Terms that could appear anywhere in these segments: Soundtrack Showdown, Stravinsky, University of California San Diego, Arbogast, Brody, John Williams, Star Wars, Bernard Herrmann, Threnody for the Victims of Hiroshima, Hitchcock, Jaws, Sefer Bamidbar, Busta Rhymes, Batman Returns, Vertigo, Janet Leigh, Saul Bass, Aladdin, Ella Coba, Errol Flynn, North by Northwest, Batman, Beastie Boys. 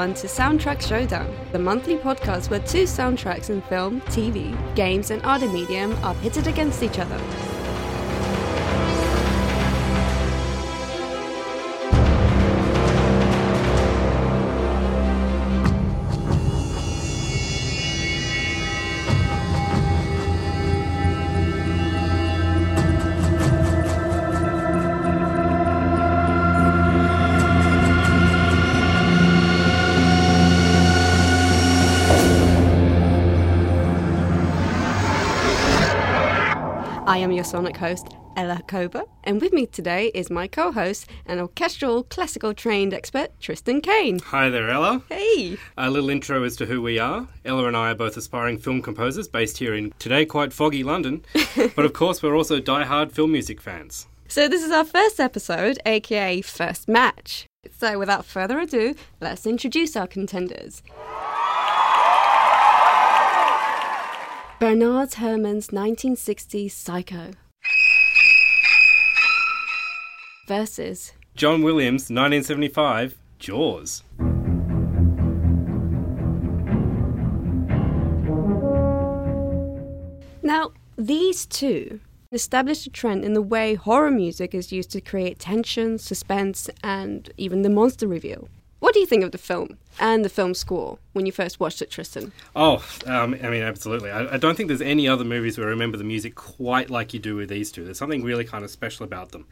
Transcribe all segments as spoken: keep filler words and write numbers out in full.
everyone to Soundtrack Showdown, the monthly podcast where two soundtracks in film, T V, games and other medium are pitted against each other. I am your sonic host, Ella Coba, and with me today is my co-host and orchestral classical trained expert, Tristan Kane. Hi there, Ella. Hey. A little intro as to who we are. Ella and I are both aspiring film composers based here in today quite foggy London, but of course we're also die-hard film music fans. So this is our first episode, aka first match. So without further ado, let's introduce our contenders. Bernard Herrmann's nineteen sixty Psycho versus John Williams' nineteen seventy-five Jaws. Now, these two established a trend in the way horror music is used to create tension, suspense, and even the monster reveal. What do you think of the film and the film score when you first watched it, Tristan? Oh, um, I mean, absolutely. I, I don't think there's any other movies where I remember the music quite like you do with these two. There's something really kind of special about them.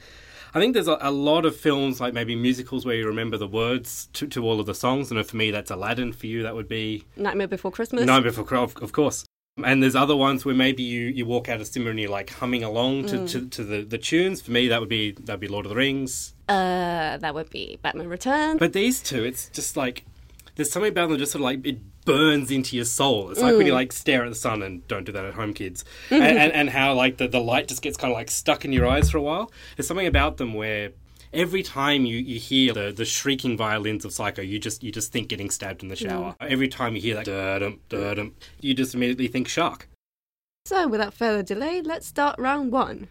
I think there's a, a lot of films, like maybe musicals, where you remember the words to, to all of the songs. And for me, that's Aladdin. For you, that would be... Nightmare Before Christmas. Nightmare Before Christmas, of course. And there's other ones where maybe you, you walk out of cinema and you're like humming along to, mm. to, to the, the tunes. For me, that would be that'd be Lord of the Rings. Uh, that would be Batman Returns. But these two, it's just like there's something about them just sort of like it burns into your soul. It's like mm. when you like stare at the sun, and don't do that at home, kids. and, and and how like the, the light just gets kind of like stuck in your eyes for a while. There's something about them where every time you, you hear the, the shrieking violins of Psycho, you just you just think getting stabbed in the shower. Mm. Every time you hear that, da-dum, da-dum, you just immediately think shark. So, without further delay, let's start round one.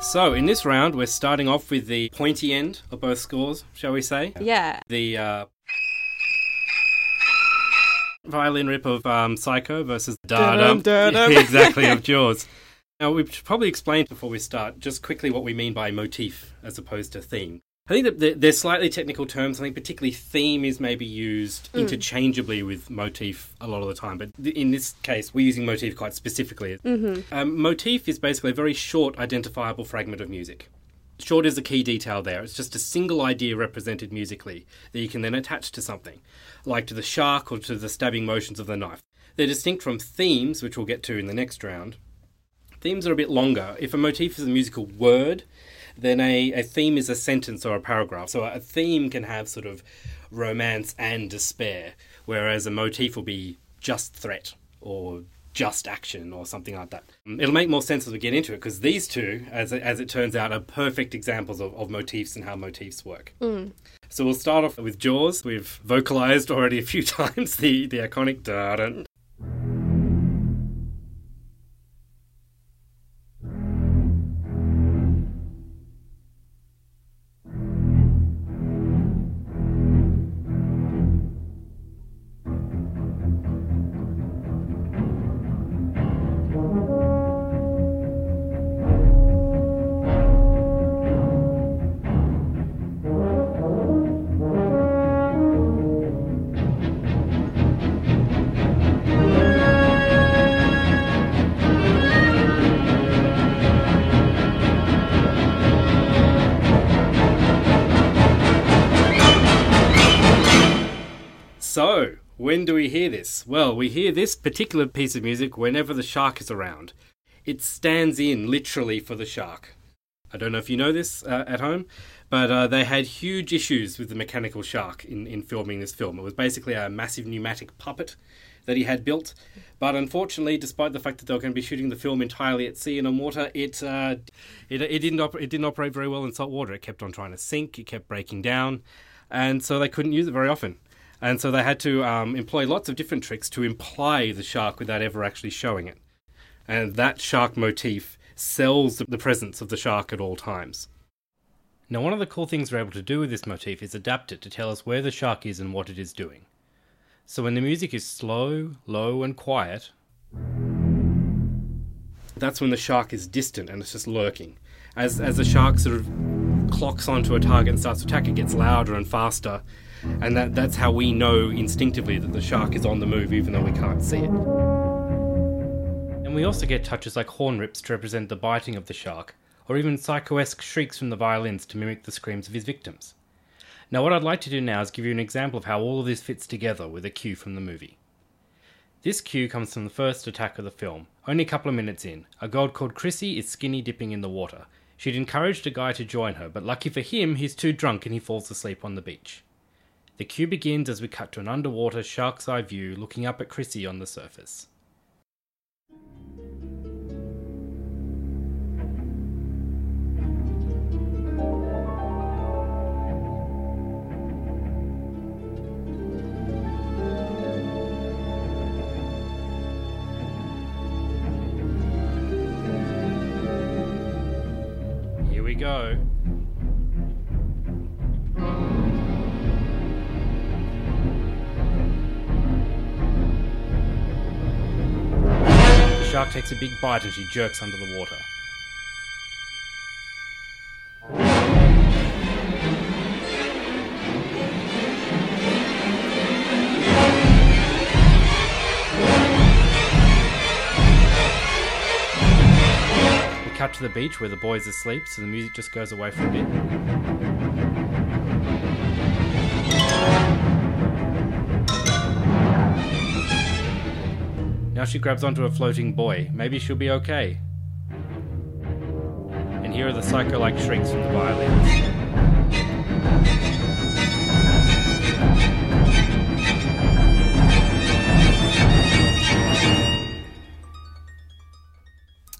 So, in this round, we're starting off with the pointy end of both scores, shall we say? Yeah. The uh, violin rip of um, Psycho versus da-dum, da-dum. Exactly, of Jaws. Now, we should probably explain before we start just quickly what we mean by motif as opposed to theme. I think that they're slightly technical terms. I think particularly theme is maybe used mm. interchangeably with motif a lot of the time. But in this case, we're using motif quite specifically. Mm-hmm. Um, motif is basically a very short, identifiable fragment of music. Short is the key detail there. It's just a single idea represented musically that you can then attach to something, like to the shark or to the stabbing motions of the knife. They're distinct from themes, which we'll get to in the next round. Themes are a bit longer. If a motif is a musical word, then a, a theme is a sentence or a paragraph. So a theme can have sort of romance and despair, whereas a motif will be just threat or just action or something like that. It'll make more sense as we get into it, because these two, as it, as it turns out, are perfect examples of, of motifs and how motifs work. Mm. So we'll start off with Jaws. We've vocalised already a few times the, the iconic da-dun. So, when do we hear this? Well, we hear this particular piece of music whenever the shark is around. It stands in, literally, for the shark. I don't know if you know this uh, at home, but uh, they had huge issues with the mechanical shark in, in filming this film. It was basically a massive pneumatic puppet that he had built. But unfortunately, despite the fact that they were going to be shooting the film entirely at sea and on water, it uh, it, it didn't op- it didn't operate very well in salt water. It kept on trying to sink, it kept breaking down, and so they couldn't use it very often. And so they had to um, employ lots of different tricks to imply the shark without ever actually showing it. And that shark motif sells the presence of the shark at all times. Now, one of the cool things we're able to do with this motif is adapt it to tell us where the shark is and what it is doing. So when the music is slow, low and quiet, that's when the shark is distant and it's just lurking. As as the shark sort of clocks onto a target and starts to attack, it gets louder and faster. And that that's how we know instinctively that the shark is on the move, even though we can't see it. And we also get touches like horn rips to represent the biting of the shark, or even Psycho-esque shrieks from the violins to mimic the screams of his victims. Now what I'd like to do now is give you an example of how all of this fits together with a cue from the movie. This cue comes from the first attack of the film, only a couple of minutes in. A girl called Chrissy is skinny dipping in the water. She'd encouraged a guy to join her, but lucky for him, he's too drunk and he falls asleep on the beach. The cue begins as we cut to an underwater shark's eye view looking up at Chrissy on the surface. Go. The shark takes a big bite as she jerks under the water. Cut to the beach where the boy's asleep, so the music just goes away for a bit. Now she grabs onto a floating boy. Maybe she'll be okay. And here are the psycho-like shrieks from the violins.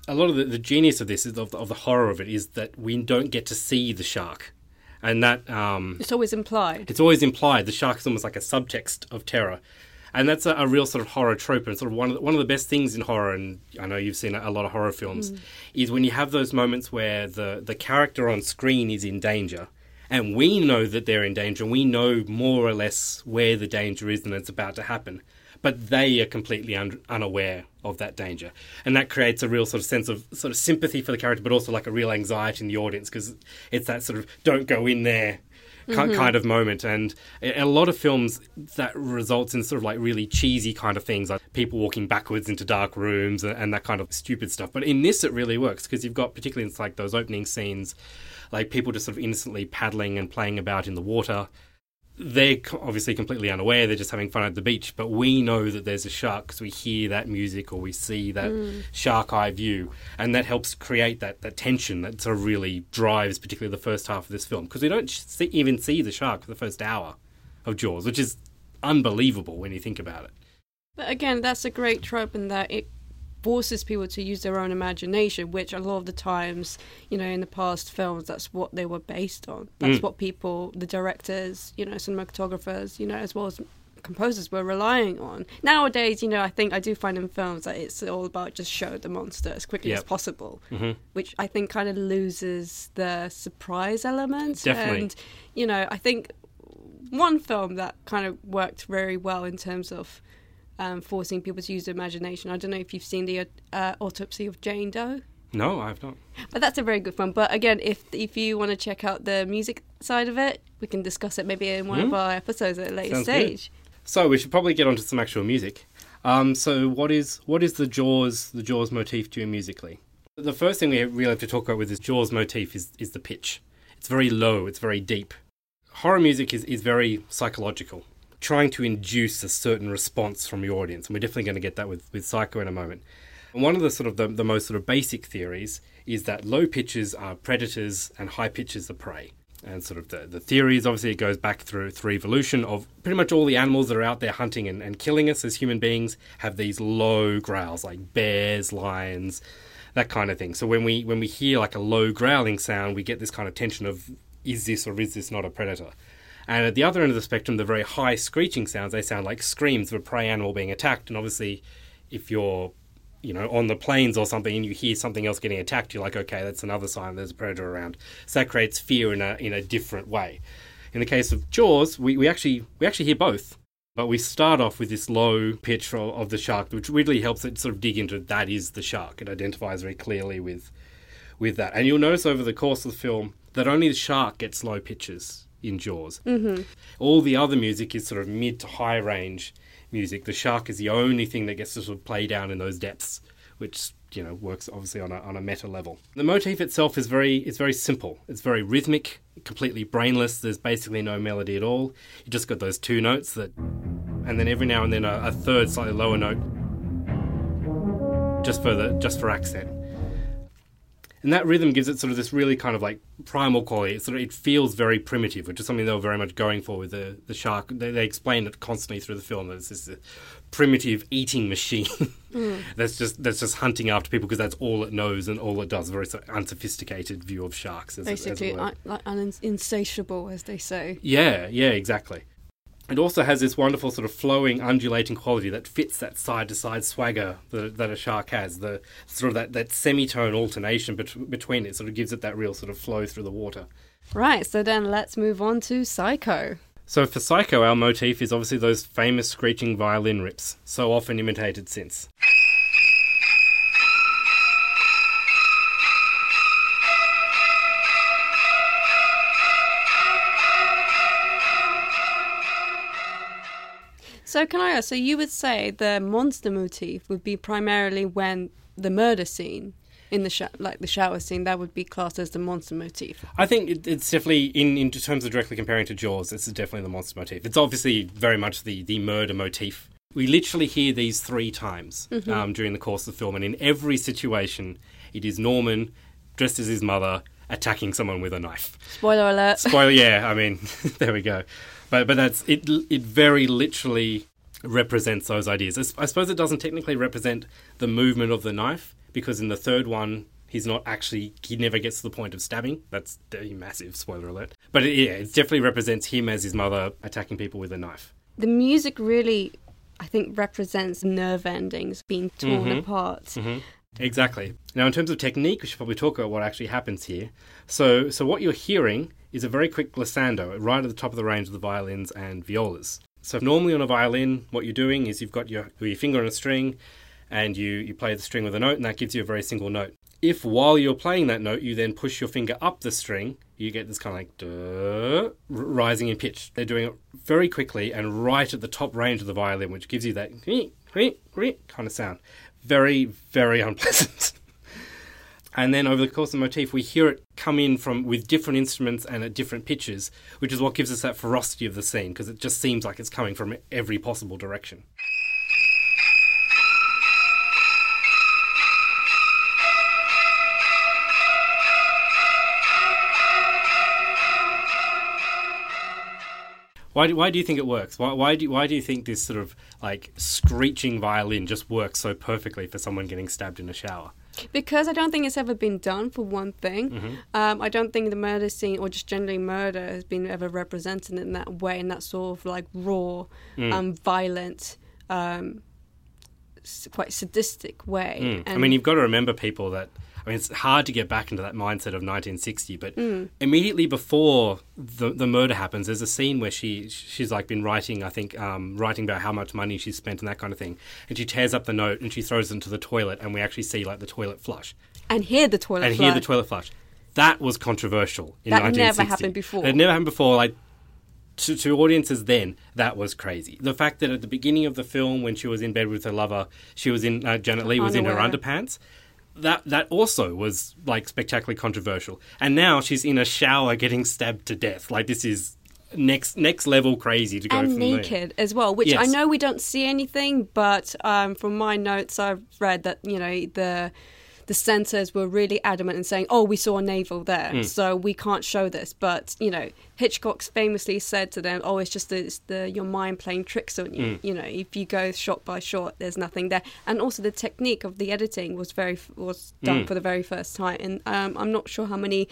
A lot of the, the genius of this, is of the, of the horror of it, is that we don't get to see the shark. And that... Um, it's always implied. It's always implied. The shark is almost like a subtext of terror. And that's a, a real sort of horror trope. And sort of one of, the, one of the best things in horror, and I know you've seen a, a lot of horror films, mm. is when you have those moments where the, the character on screen is in danger. And we know that they're in danger. We know more or less where the danger is and it's about to happen. But they are completely un- unaware of that danger. And that creates a real sort of sense of sort of sympathy for the character, but also like a real anxiety in the audience, because it's that sort of don't go in there mm-hmm. kind of moment. And in a lot of films, that results in sort of like really cheesy kind of things, like people walking backwards into dark rooms and, and that kind of stupid stuff. But in this, it really works, because you've got, particularly in like those opening scenes, like people just sort of innocently paddling and playing about in the water. They're obviously completely unaware, they're just having fun at the beach, but we know that there's a shark because we hear that music or we see that mm. shark eye view, and that helps create that, that tension that sort of really drives particularly the first half of this film, because we don't see, even see the shark for the first hour of Jaws, which is unbelievable when you think about it. But again, that's a great trope in that it forces people to use their own imagination, which a lot of the times, you know, in the past films, that's what they were based on. That's mm. what people, the directors, you know, cinematographers, you know, as well as composers were relying on. Nowadays, you know, I think I do find in films that it's all about just show the monster as quickly yep. as possible, mm-hmm. which I think kind of loses the surprise element. Definitely. And, you know, I think one film that kind of worked very well in terms of Um, forcing people to use their imagination. I don't know if you've seen the uh, Autopsy of Jane Doe. No, I have not. But that's a very good one. But again, if if you want to check out the music side of it, we can discuss it maybe in one mm. of our episodes at a later Sounds stage. Good. So we should probably get onto some actual music. Um, so what is what is the Jaws the Jaws motif doing musically? The first thing we really have to talk about with this Jaws motif is is the pitch. It's very low. It's very deep. Horror music is, is very psychological, trying to induce a certain response from the audience. And we're definitely going to get that with, with Psycho in a moment. And one of the sort of the, the most sort of basic theories is that low pitches are predators and high pitches are prey. And sort of the, the theories, obviously it goes back through, through evolution of pretty much all the animals that are out there hunting and, and killing us as human beings have these low growls, like bears, lions, that kind of thing. So when we when we hear like a low growling sound, we get this kind of tension of, is this or is this not a predator? And at the other end of the spectrum, the very high screeching sounds, they sound like screams of a prey animal being attacked. And obviously, if you're you know, on the plains or something, and you hear something else getting attacked, you're like, okay, that's another sign there's a predator around. So that creates fear in a in a different way. In the case of Jaws, we, we actually we actually hear both, but we start off with this low pitch of, of the shark, which really helps it sort of dig into that is the shark. It identifies very clearly with with that. And you'll notice over the course of the film that only the shark gets low pitches in Jaws. Mm-hmm. All the other music is sort of mid to high range music. The shark is the only thing that gets to sort of play down in those depths, which, you know, works obviously on a on a meta level. The motif itself is very it's very simple. It's very rhythmic, completely brainless. There's basically no melody at all. You just got those two notes that, and then every now and then a, a third, slightly lower note, just for the just for accent. And that rhythm gives it sort of this really kind of like primal quality. It sort of it feels very primitive, which is something they were very much going for with the, the shark. They, they explain it constantly through the film. It's this primitive eating machine mm. that's just that's just hunting after people because that's all it knows and all it does. A very sort of unsophisticated view of sharks, as basically, it, as it un- like un- insatiable, as they say. Yeah, yeah, exactly. It also has this wonderful sort of flowing, undulating quality that fits that side-to-side swagger that, that a shark has, the sort of that, that semitone alternation bet- between it sort of gives it that real sort of flow through the water. Right, so then let's move on to Psycho. So for Psycho, our motif is obviously those famous screeching violin rips, so often imitated since. So can I ask, so you would say the monster motif would be primarily when the murder scene, in the sh- like the shower scene, that would be classed as the monster motif? I think it, it's definitely, in, in terms of directly comparing to Jaws, it's definitely the monster motif. It's obviously very much the, the murder motif. We literally hear these three times mm-hmm. um, during the course of the film, and in every situation, it is Norman, dressed as his mother, attacking someone with a knife. Spoiler alert. Spoiler, yeah, I mean, there we go. But but that's it. It very literally represents those ideas. I suppose it doesn't technically represent the movement of the knife because in the third one, he's not actually. He never gets to the point of stabbing. That's a massive spoiler alert. But it, yeah, it definitely represents him as his mother attacking people with a knife. The music really, I think, represents nerve endings being torn mm-hmm. apart. Mm-hmm. Exactly. Now, in terms of technique, we should probably talk about what actually happens here. So, so what you're hearing is a very quick glissando right at the top of the range of the violins and violas. So normally on a violin, what you're doing is you've got your, your finger on a string and you, you play the string with a note and that gives you a very single note. If while you're playing that note, you then push your finger up the string, you get this kind of like duh, r- rising in pitch. They're doing it very quickly and right at the top range of the violin, which gives you that kind of sound. Very, very unpleasant. And then over the course of the motif, we hear it come in from with different instruments and at different pitches, which is what gives us that ferocity of the scene, because it just seems like it's coming from every possible direction. Why do, why do you think it works? Why, why, do, why do you think this sort of, like, screeching violin just works so perfectly for someone getting stabbed in a shower? Because I don't think it's ever been done, for one thing. Mm-hmm. Um, I don't think the murder scene, or just generally murder, has been ever represented in that way, in that sort of, like, raw, mm. um, violent, um, quite sadistic way. Mm. And I mean, you've got to remember, people, that... I mean, it's hard to get back into that mindset of nineteen sixty, but mm. immediately before the the murder happens, there's a scene where she she's like been writing, I think, um, writing about how much money she's spent and that kind of thing, and she tears up the note and she throws it into the toilet, and we actually see like the toilet flush and hear the toilet and flush. hear the toilet flush. That was controversial in nineteen sixty. That never happened before. It never happened before. Like to, to audiences then, that was crazy. The fact that at the beginning of the film, when she was in bed with her lover, she was in uh, Janet Leigh was Unaware. in her underpants. That that also was, like, spectacularly controversial. And now she's in a shower getting stabbed to death. Like, this is next next level crazy to go and from there. And naked as well, which yes. I know we don't see anything, but um, from my notes I've read that, you know, the the censors were really adamant in saying, oh, we saw a navel there, mm. so we can't show this. But, you know, Hitchcock famously said to them, oh, it's just the, it's the, your mind playing tricks on you. Mm. You know, if you go shot by shot, there's nothing there. And also the technique of the editing was very was done mm. for the very first time. And um, I'm not sure how many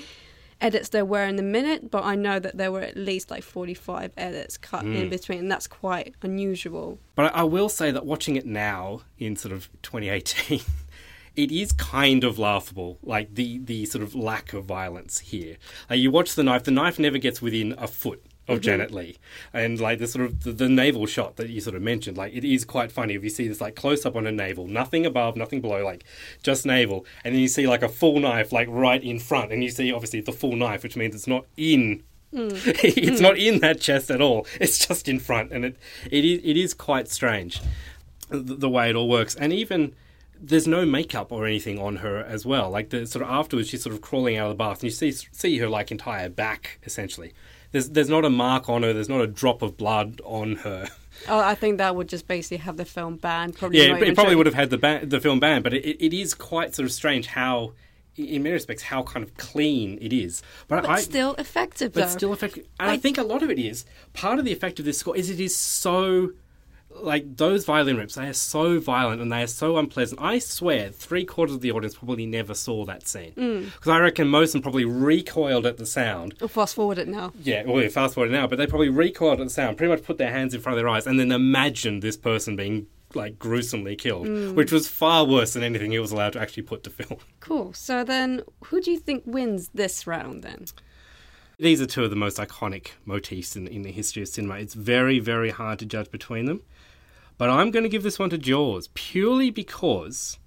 edits there were in the minute, but I know that there were at least like forty-five edits cut mm. in between, and that's quite unusual. But I will say that watching it now in sort of twenty eighteen, it is kind of laughable, like the, the sort of lack of violence here. Like you watch the knife, the knife never gets within a foot of mm-hmm. Janet Leigh, and like the sort of the, the navel shot that you sort of mentioned, like it is quite funny if you see this like close up on her navel, nothing above, nothing below, like just navel, and then you see like a full knife like right in front, and you see obviously the full knife, which means it's not in, mm. it's mm. not in that chest at all. It's just in front, and it it is it is quite strange the, the way it all works, and even. There's no makeup or anything on her as well. Like the sort of afterwards, she's sort of crawling out of the bath, and you see see her like entire back essentially. There's there's not a mark on her. There's not a drop of blood on her. Oh, I think that would just basically have the film banned. Probably yeah, it probably trying. would have had the ban- the film banned. But it, it is quite sort of strange how, in many respects, how kind of clean it is. But, but I, still effective. But though. still effective. And I, I think a lot of it is part of the effect of this score is it is so. Like, those violin rips, they are so violent and they are so unpleasant. I swear three-quarters of the audience probably never saw that scene. Because mm. I reckon most of them probably recoiled at the sound. Or fast-forward it now. Yeah, well, fast-forward it now, but they probably recoiled at the sound, pretty much put their hands in front of their eyes and then imagined this person being, like, gruesomely killed, mm. which was far worse than anything he was allowed to actually put to film. Cool. So then who do you think wins this round, then? These are two of the most iconic motifs in, in the history of cinema. It's very, very hard to judge between them. But I'm going to give this one to Jaws, purely because,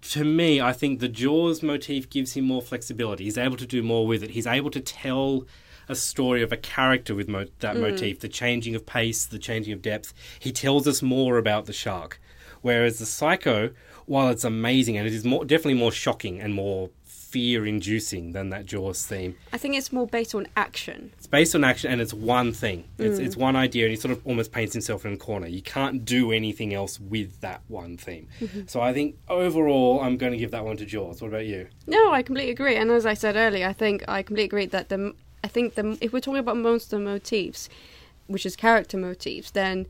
to me, I think the Jaws motif gives him more flexibility. He's able to do more with it. He's able to tell a story of a character with mo- that mm. motif, the changing of pace, the changing of depth. He tells us more about the shark. Whereas the Psycho, while it's amazing and it is more, definitely more shocking and more fear-inducing than that Jaws theme. I think it's more based on action. It's based on action, and it's one thing. It's mm. it's one idea, and he sort of almost paints himself in a corner. You can't do anything else with that one theme. Mm-hmm. So I think overall, I'm going to give that one to Jaws. What about you? No, I completely agree. And as I said earlier, I think I completely agree that the I think the if we're talking about monster motifs, which is character motifs, then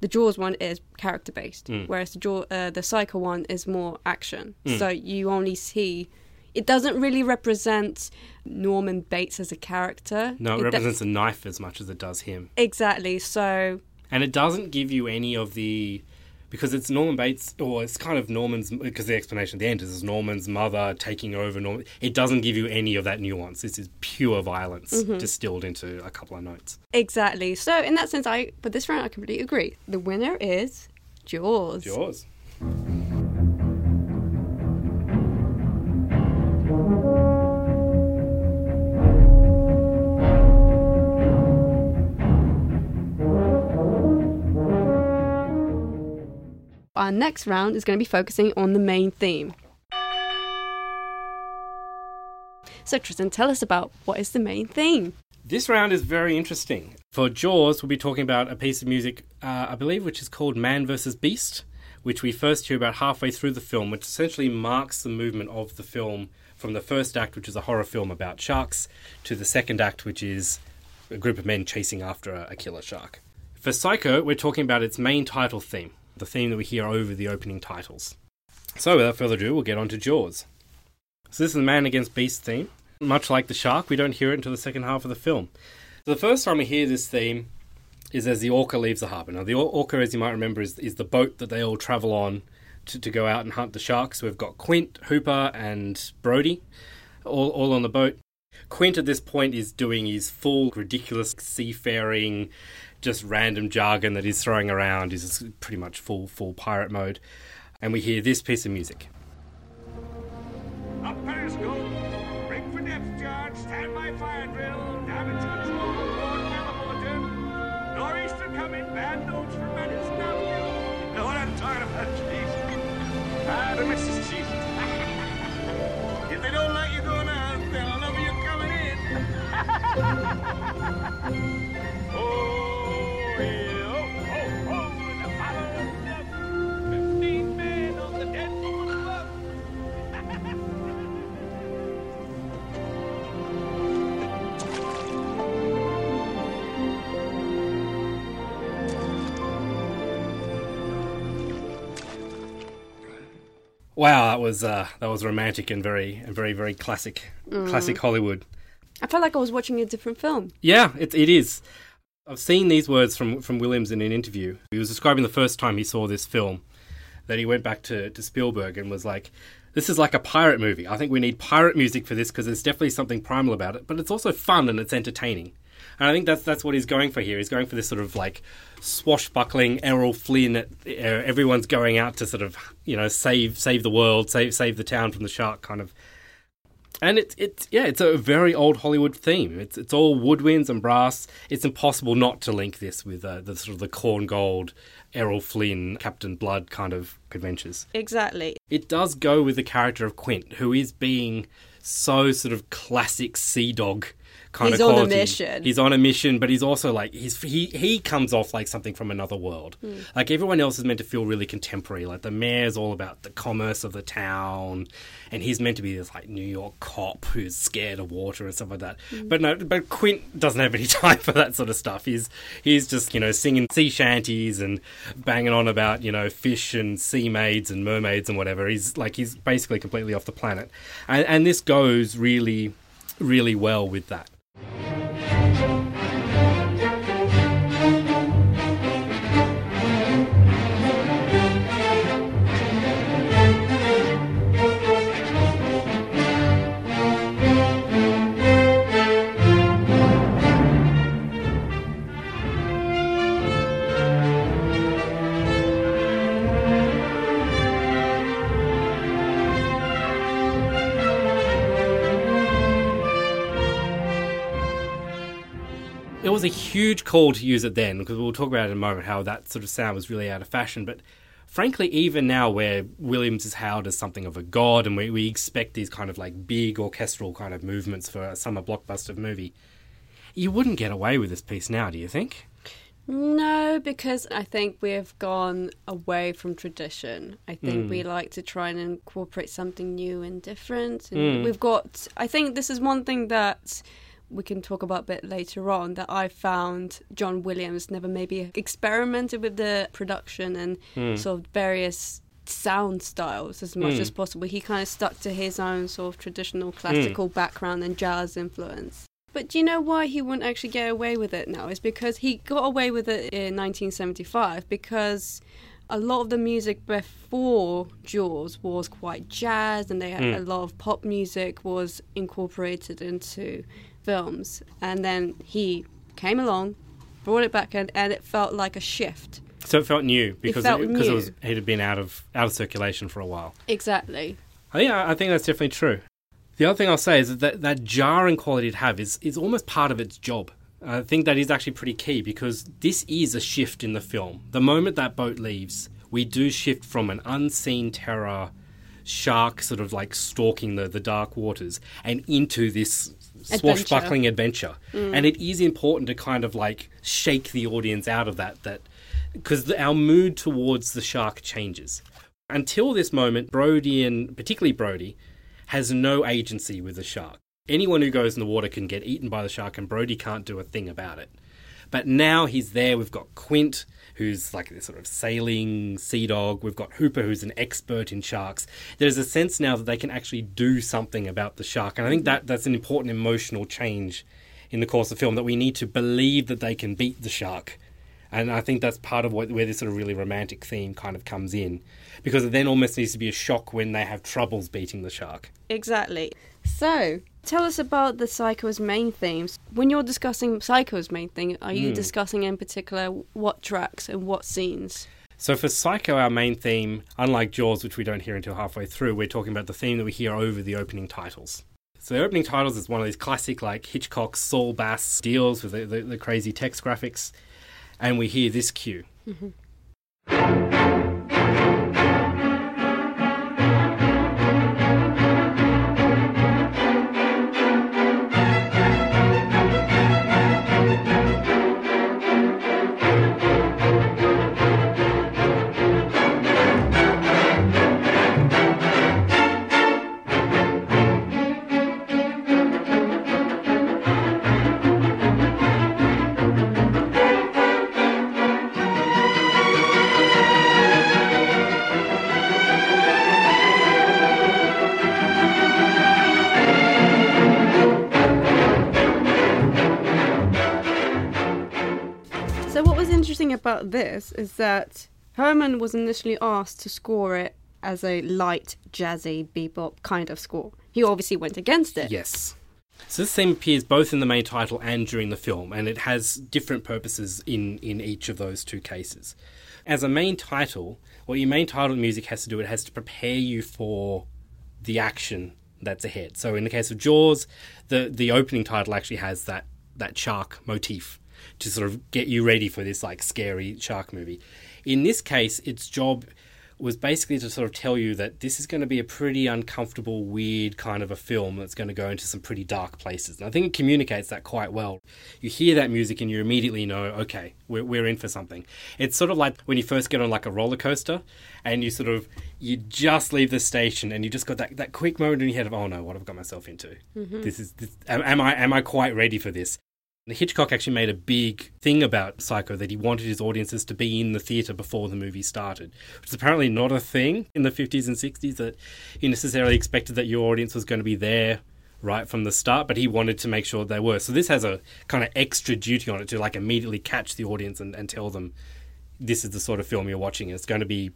the Jaws one is character-based, mm. whereas the Jaws, uh, the Psycho one is more action. Mm. So you only see. It doesn't really represent Norman Bates as a character. No, it, it represents the knife as much as it does him. Exactly, so... And it doesn't give you any of the... Because it's Norman Bates, or it's kind of Norman's... Because the explanation at the end is it's Norman's mother taking over Norman. It doesn't give you any of that nuance. This is pure violence mm-hmm. distilled into a couple of notes. Exactly. So in that sense, I... But this round, I completely agree. The winner is Jaws. Jaws. Our next round is going to be focusing on the main theme. So Tristan, tell us about what is the main theme. This round is very interesting. For Jaws, we'll be talking about a piece of music, uh, I believe, which is called Man versus. Beast, which we first hear about halfway through the film, which essentially marks the movement of the film from the first act, which is a horror film about sharks, to the second act, which is a group of men chasing after a, a killer shark. For Psycho, we're talking about its main title theme, the theme that we hear over the opening titles. So without further ado, we'll get on to Jaws. So this is the Man Against Beast theme. Much like the shark, we don't hear it until the second half of the film. So the first time we hear this theme is as the orca leaves the harbour. Now the orca, as you might remember, is, is the boat that they all travel on to, to go out and hunt the sharks. We've got Quint, Hooper and Brody all, all on the boat. Quint at this point is doing his full ridiculous seafaring, just random jargon that he's throwing around. Is pretty much full full pirate mode. And we hear this piece of music. Up periscope. Ring for depth charge. Stand by fire drill. Damage control. Report elevator. Nor'easter coming. Bad notes for Madden's W. No, I'm tired of that cheese. Tired of Missus Cheese. If they don't let you go now, they'll love you coming in. Oh. Wow, that was uh, that was romantic and very and very very classic, mm. classic Hollywood. I felt like I was watching a different film. Yeah, it, it is. I've seen these words from, from Williams in an interview. He was describing the first time he saw this film, that he went back to, to Spielberg and was like, this is like a pirate movie. I think we need pirate music for this because there's definitely something primal about it, but it's also fun and it's entertaining. And I think that's that's what he's going for here. He's going for this sort of like swashbuckling Errol Flynn. Uh, everyone's going out to sort of, you know, save save the world, save save the town from the shark kind of. And it's it's yeah, it's a very old Hollywood theme. It's it's all woodwinds and brass. It's impossible not to link this with uh, the sort of the Corn Gold, Errol Flynn, Captain Blood kind of adventures. Exactly. It does go with the character of Quint, who is being so sort of classic sea dog kind he's of quality. He's on a mission. He's on a mission, but he's also like, he's, he he comes off like something from another world. Mm. Like everyone else is meant to feel really contemporary. Like the mayor's all about the commerce of the town, and he's meant to be this like New York cop who's scared of water and stuff like that. Mm. But no, but Quint doesn't have any time for that sort of stuff. He's he's just, you know, singing sea shanties and banging on about, you know, fish and sea maids and mermaids and whatever. He's like, he's basically completely off the planet. And, and this goes really... really well with that. It was a huge call to use it then, because we'll talk about it in a moment how that sort of sound was really out of fashion. But frankly, even now where Williams is hailed as something of a god and we, we expect these kind of like big orchestral kind of movements for a summer blockbuster movie, you wouldn't get away with this piece now, do you think? No, because I think we've gone away from tradition. I think mm. we like to try and incorporate something new and different. And mm. we've got, I think this is one thing that... we can talk about a bit later on, that I found John Williams never maybe experimented with the production and mm. sort of various sound styles as much mm. as possible. He kind of stuck to his own sort of traditional classical mm. background and jazz influence. But do you know why he wouldn't actually get away with it now? It's because he got away with it in nineteen seventy-five because... a lot of the music before Jaws was quite jazz, and they had mm. a lot of pop music was incorporated into films. And then he came along, brought it back in, and it felt like a shift. So it felt new because it felt it, new. It, was, it had been out of out of circulation for a while. Exactly. I think I think that's definitely true. The other thing I'll say is that that jarring quality it have is is almost part of its job. I think that is actually pretty key because this is a shift in the film. The moment that boat leaves, we do shift from an unseen terror shark sort of like stalking the, the dark waters and into this swashbuckling adventure. Mm. And it is important to kind of like shake the audience out of that, that because our mood towards the shark changes. Until this moment, Brody, and particularly Brody, has no agency with the shark. Anyone who goes in the water can get eaten by the shark, and Brody can't do a thing about it. But now he's there. We've got Quint, who's like this sort of sailing sea dog. We've got Hooper, who's an expert in sharks. There's a sense now that they can actually do something about the shark. And I think that that's an important emotional change in the course of the film, that we need to believe that they can beat the shark. And I think that's part of what, where this sort of really romantic theme kind of comes in, because it then almost needs to be a shock when they have troubles beating the shark. Exactly. So, tell us about the Psycho's main themes. When you're discussing Psycho's main thing, are you mm. discussing in particular what tracks and what scenes? So for Psycho, our main theme, unlike Jaws, which we don't hear until halfway through, we're talking about the theme that we hear over the opening titles. So the opening titles is one of these classic, like, Hitchcock, Saul Bass deals with the, the, the crazy text graphics. And we hear this cue. Mm-hmm. about this is that Herrmann was initially asked to score it as a light, jazzy, bebop kind of score. He obviously went against it. Yes. So this theme appears both in the main title and during the film, and it has different purposes in, in each of those two cases. As a main title, what your main title music has to do, it has to prepare you for the action that's ahead. So in the case of Jaws, the, the opening title actually has that, that shark motif to sort of get you ready for this, like, scary shark movie. In this case, its job was basically to sort of tell you that this is going to be a pretty uncomfortable, weird kind of a film that's going to go into some pretty dark places. And I think it communicates that quite well. You hear that music and you immediately know, okay, we're we're in for something. It's sort of like when you first get on like a roller coaster and you sort of, you just leave the station and you just got that, that quick moment in your head of, oh no, what have I got myself into? Mm-hmm. This is, this, am, am I am I quite ready for this? Hitchcock actually made a big thing about Psycho that he wanted his audiences to be in the theatre before the movie started, which is apparently not a thing in the fifties and sixties, that he necessarily expected that your audience was going to be there right from the start, but he wanted to make sure they were. So this has a kind of extra duty on it to like immediately catch the audience and, and tell them this is the sort of film you're watching. It's going to be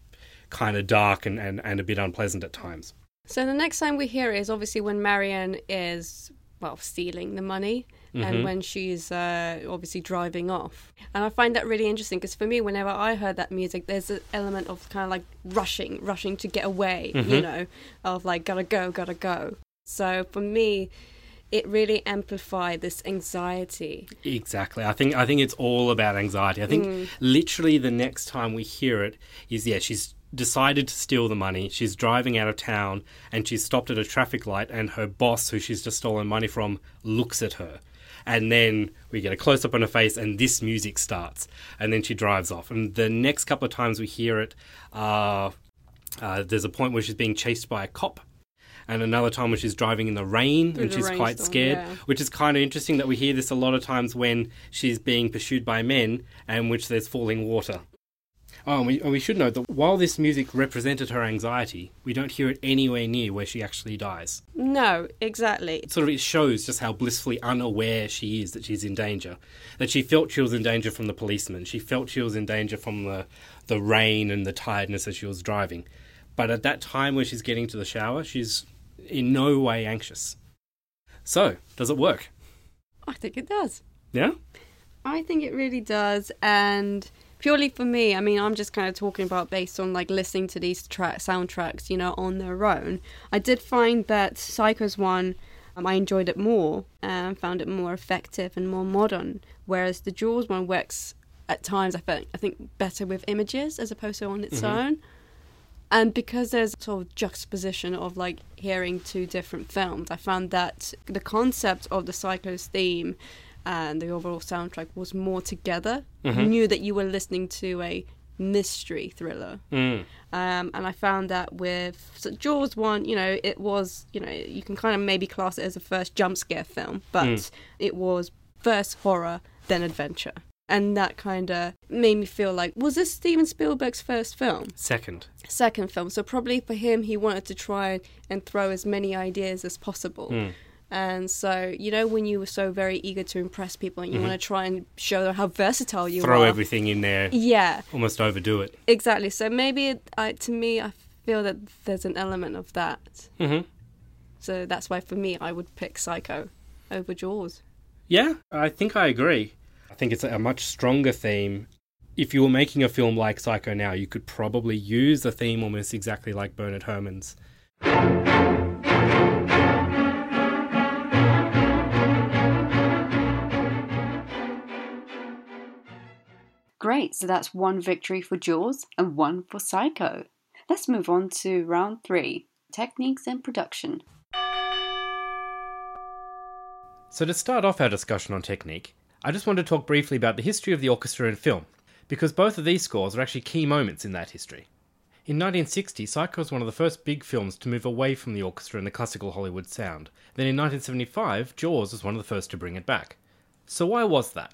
kind of dark and, and, and a bit unpleasant at times. So the next time we hear it is obviously when Marion is, well, stealing the money. Mm-hmm. And when she's uh, obviously driving off. And I find that really interesting because for me, whenever I heard that music, there's an element of kind of like rushing, rushing to get away, mm-hmm. you know, of like, gotta go, gotta go. So for me, it really amplified this anxiety. Exactly. I think I think it's all about anxiety. I think mm. literally the next time we hear it is, yeah, she's decided to steal the money, she's driving out of town and she's stopped at a traffic light and her boss, who she's just stolen money from, looks at her. And then we get a close-up on her face and this music starts. And then she drives off. And the next couple of times we hear it, uh, uh, there's a point where she's being chased by a cop. And another time when she's driving in the rain and she's quite scared, yeah. Which is kind of interesting that we hear this a lot of times when she's being pursued by men and which there's falling water. Oh, and we, and we should note that while this music represented her anxiety, we don't hear it anywhere near where she actually dies. No, exactly. It sort of it shows just how blissfully unaware she is that she's in danger. That she felt she was in danger from the policeman. She felt she was in danger from the, the rain and the tiredness as she was driving. But at that time when she's getting to the shower, she's in no way anxious. So, does it work? I think it does. Yeah? I think it really does, and purely for me, I mean, I'm just kind of talking about based on, like, listening to these tra- soundtracks, you know, on their own. I did find that Psycho's one, um, I enjoyed it more and found it more effective and more modern, whereas the Jaws one works at times, I think, I think better with images as opposed to on its mm-hmm. own. And because there's sort of juxtaposition of, like, hearing two different films, I found that the concept of the Psycho's theme and the overall soundtrack was more together. Mm-hmm. You knew that you were listening to a mystery thriller. Mm. Um, and I found that with so Jaws one, you know, it was, you know, you can kind of maybe class it as a first jump scare film, but mm. it was first horror, then adventure. And that kind of made me feel like, was this Steven Spielberg's first film? Second. Second film. So probably for him, he wanted to try and throw as many ideas as possible. Mm. And so, you know, when you were so very eager to impress people and you mm-hmm. want to try and show them how versatile you Throw are. Throw everything in there. Yeah. Almost overdo it. Exactly. So maybe, it, I, to me, I feel that there's an element of that. Mm-hmm. So that's why, for me, I would pick Psycho over Jaws. Yeah, I think I agree. I think it's a much stronger theme. If you were making a film like Psycho now, you could probably use the theme almost exactly like Bernard Herrmann's. Great, so that's one victory for Jaws and one for Psycho. Let's move on to round three, techniques and production. So to start off our discussion on technique, I just want to talk briefly about the history of the orchestra and film, because both of these scores are actually key moments in that history. In nineteen sixty, Psycho was one of the first big films to move away from the orchestra and the classical Hollywood sound. Then in nineteen seventy-five, Jaws was one of the first to bring it back. So why was that?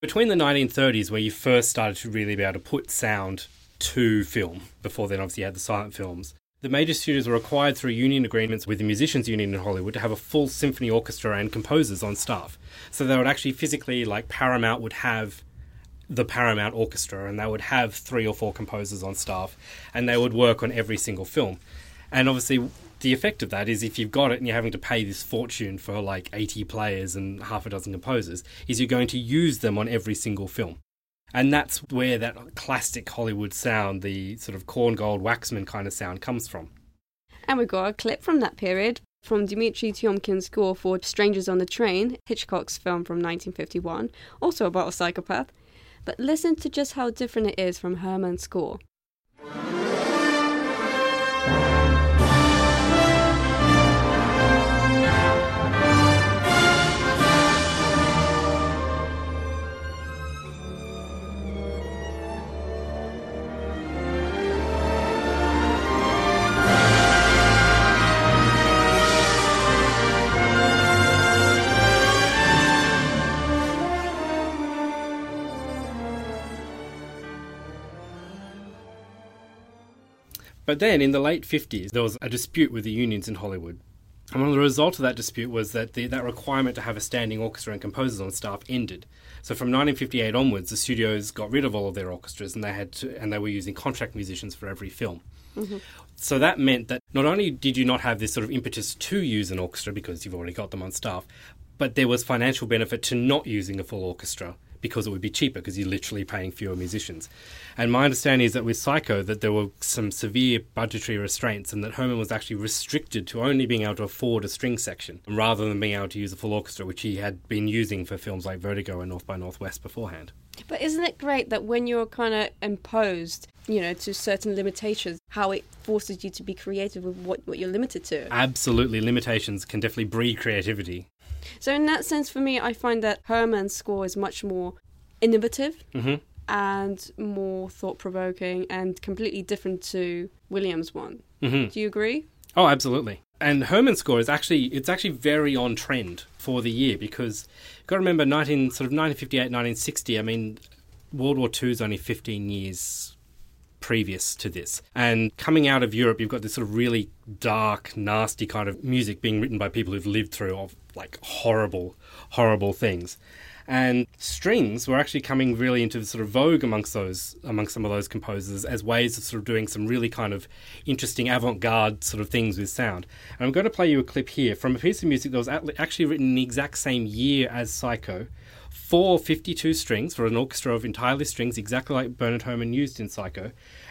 Between the nineteen thirties, where you first started to really be able to put sound to film, before then obviously you had the silent films, the major studios were required through union agreements with the Musicians Union in Hollywood to have a full symphony orchestra and composers on staff. So they would actually physically, like Paramount would have the Paramount Orchestra, and they would have three or four composers on staff, and they would work on every single film. And obviously the effect of that is, if you've got it and you're having to pay this fortune for like eighty players and half a dozen composers, is you're going to use them on every single film. And that's where that classic Hollywood sound, the sort of Korngold, Waxman kind of sound, comes from. And we've got a clip from that period, from Dmitri Tiomkin's score for Strangers on a Train, Hitchcock's film from nineteen fifty-one, also about a psychopath. But listen to just how different it is from Herrmann's score. But then in the late fifties, there was a dispute with the unions in Hollywood. And one of the results of that dispute was that the, that requirement to have a standing orchestra and composers on staff ended. So from nineteen fifty-eight onwards, the studios got rid of all of their orchestras, and they had to, and they were using contract musicians for every film. Mm-hmm. So that meant that not only did you not have this sort of impetus to use an orchestra because you've already got them on staff, but there was financial benefit to not using a full orchestra, because it would be cheaper, because you're literally paying fewer musicians. And my understanding is that with Psycho, that there were some severe budgetary restraints, and that Herrmann was actually restricted to only being able to afford a string section, rather than being able to use a full orchestra, which he had been using for films like Vertigo and North by Northwest beforehand. But isn't it great that when you're kind of imposed, you know, to certain limitations, how it forces you to be creative with what, what you're limited to? Absolutely. Limitations can definitely breed creativity. So in that sense, for me, I find that Herrmann's score is much more innovative, mm-hmm. and more thought-provoking, and completely different to Williams' one. Mm-hmm. Do you agree? Oh, absolutely. And Herrmann's score is actually it's actually very on trend for the year, because you've got to remember nineteen sort of nineteen fifty-eight, nineteen sixty. I mean, World War Two is only fifteen years previous to this. And coming out of Europe, you've got this sort of really dark, nasty kind of music being written by people who've lived through of like horrible, horrible things. And strings were actually coming really into sort of vogue amongst those, amongst some of those composers, as ways of sort of doing some really kind of interesting avant-garde sort of things with sound. And I'm going to play you a clip here from a piece of music that was actually written in the exact same year as Psycho, for fifty-two strings, for an orchestra of entirely strings, exactly like Bernard Herrmann used in Psycho.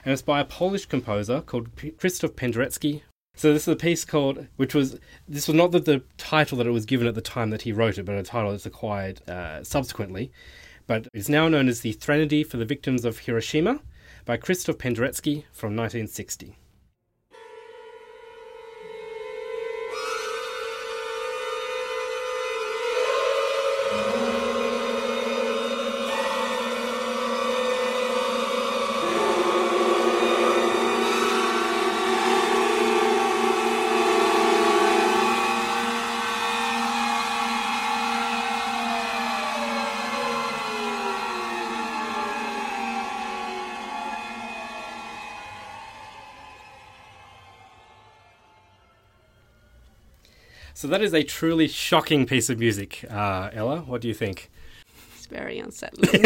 And it's by a Polish composer called P- Krzysztof Penderecki. So this is a piece called, which was, this was not the, the title that it was given at the time that he wrote it, but a title that's acquired uh, subsequently. But it's now known as the Threnody for the Victims of Hiroshima by Krzysztof Penderecki from nineteen sixty. So that is a truly shocking piece of music. Uh, Ella, what do you think? It's very unsettling.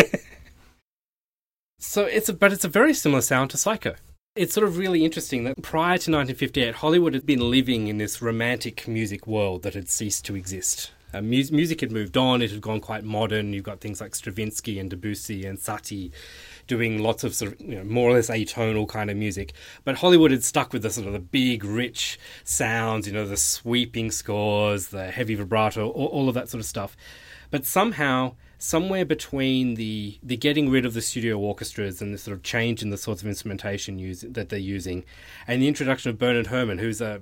so it's a, but it's a very similar sound to Psycho. It's sort of really interesting that prior to nineteen fifty-eight, Hollywood had been living in this romantic music world that had ceased to exist. Uh, mu- music had moved on. It had gone quite modern. You've got things like Stravinsky and Debussy and Satie doing lots of sort of, you know, more or less atonal kind of music. But Hollywood had stuck with the sort of the big, rich sounds, you know, the sweeping scores, the heavy vibrato, all, all of that sort of stuff. But somehow, somewhere between the, the getting rid of the studio orchestras and the sort of change in the sorts of instrumentation use, that they're using, and the introduction of Bernard Herrmann, who's a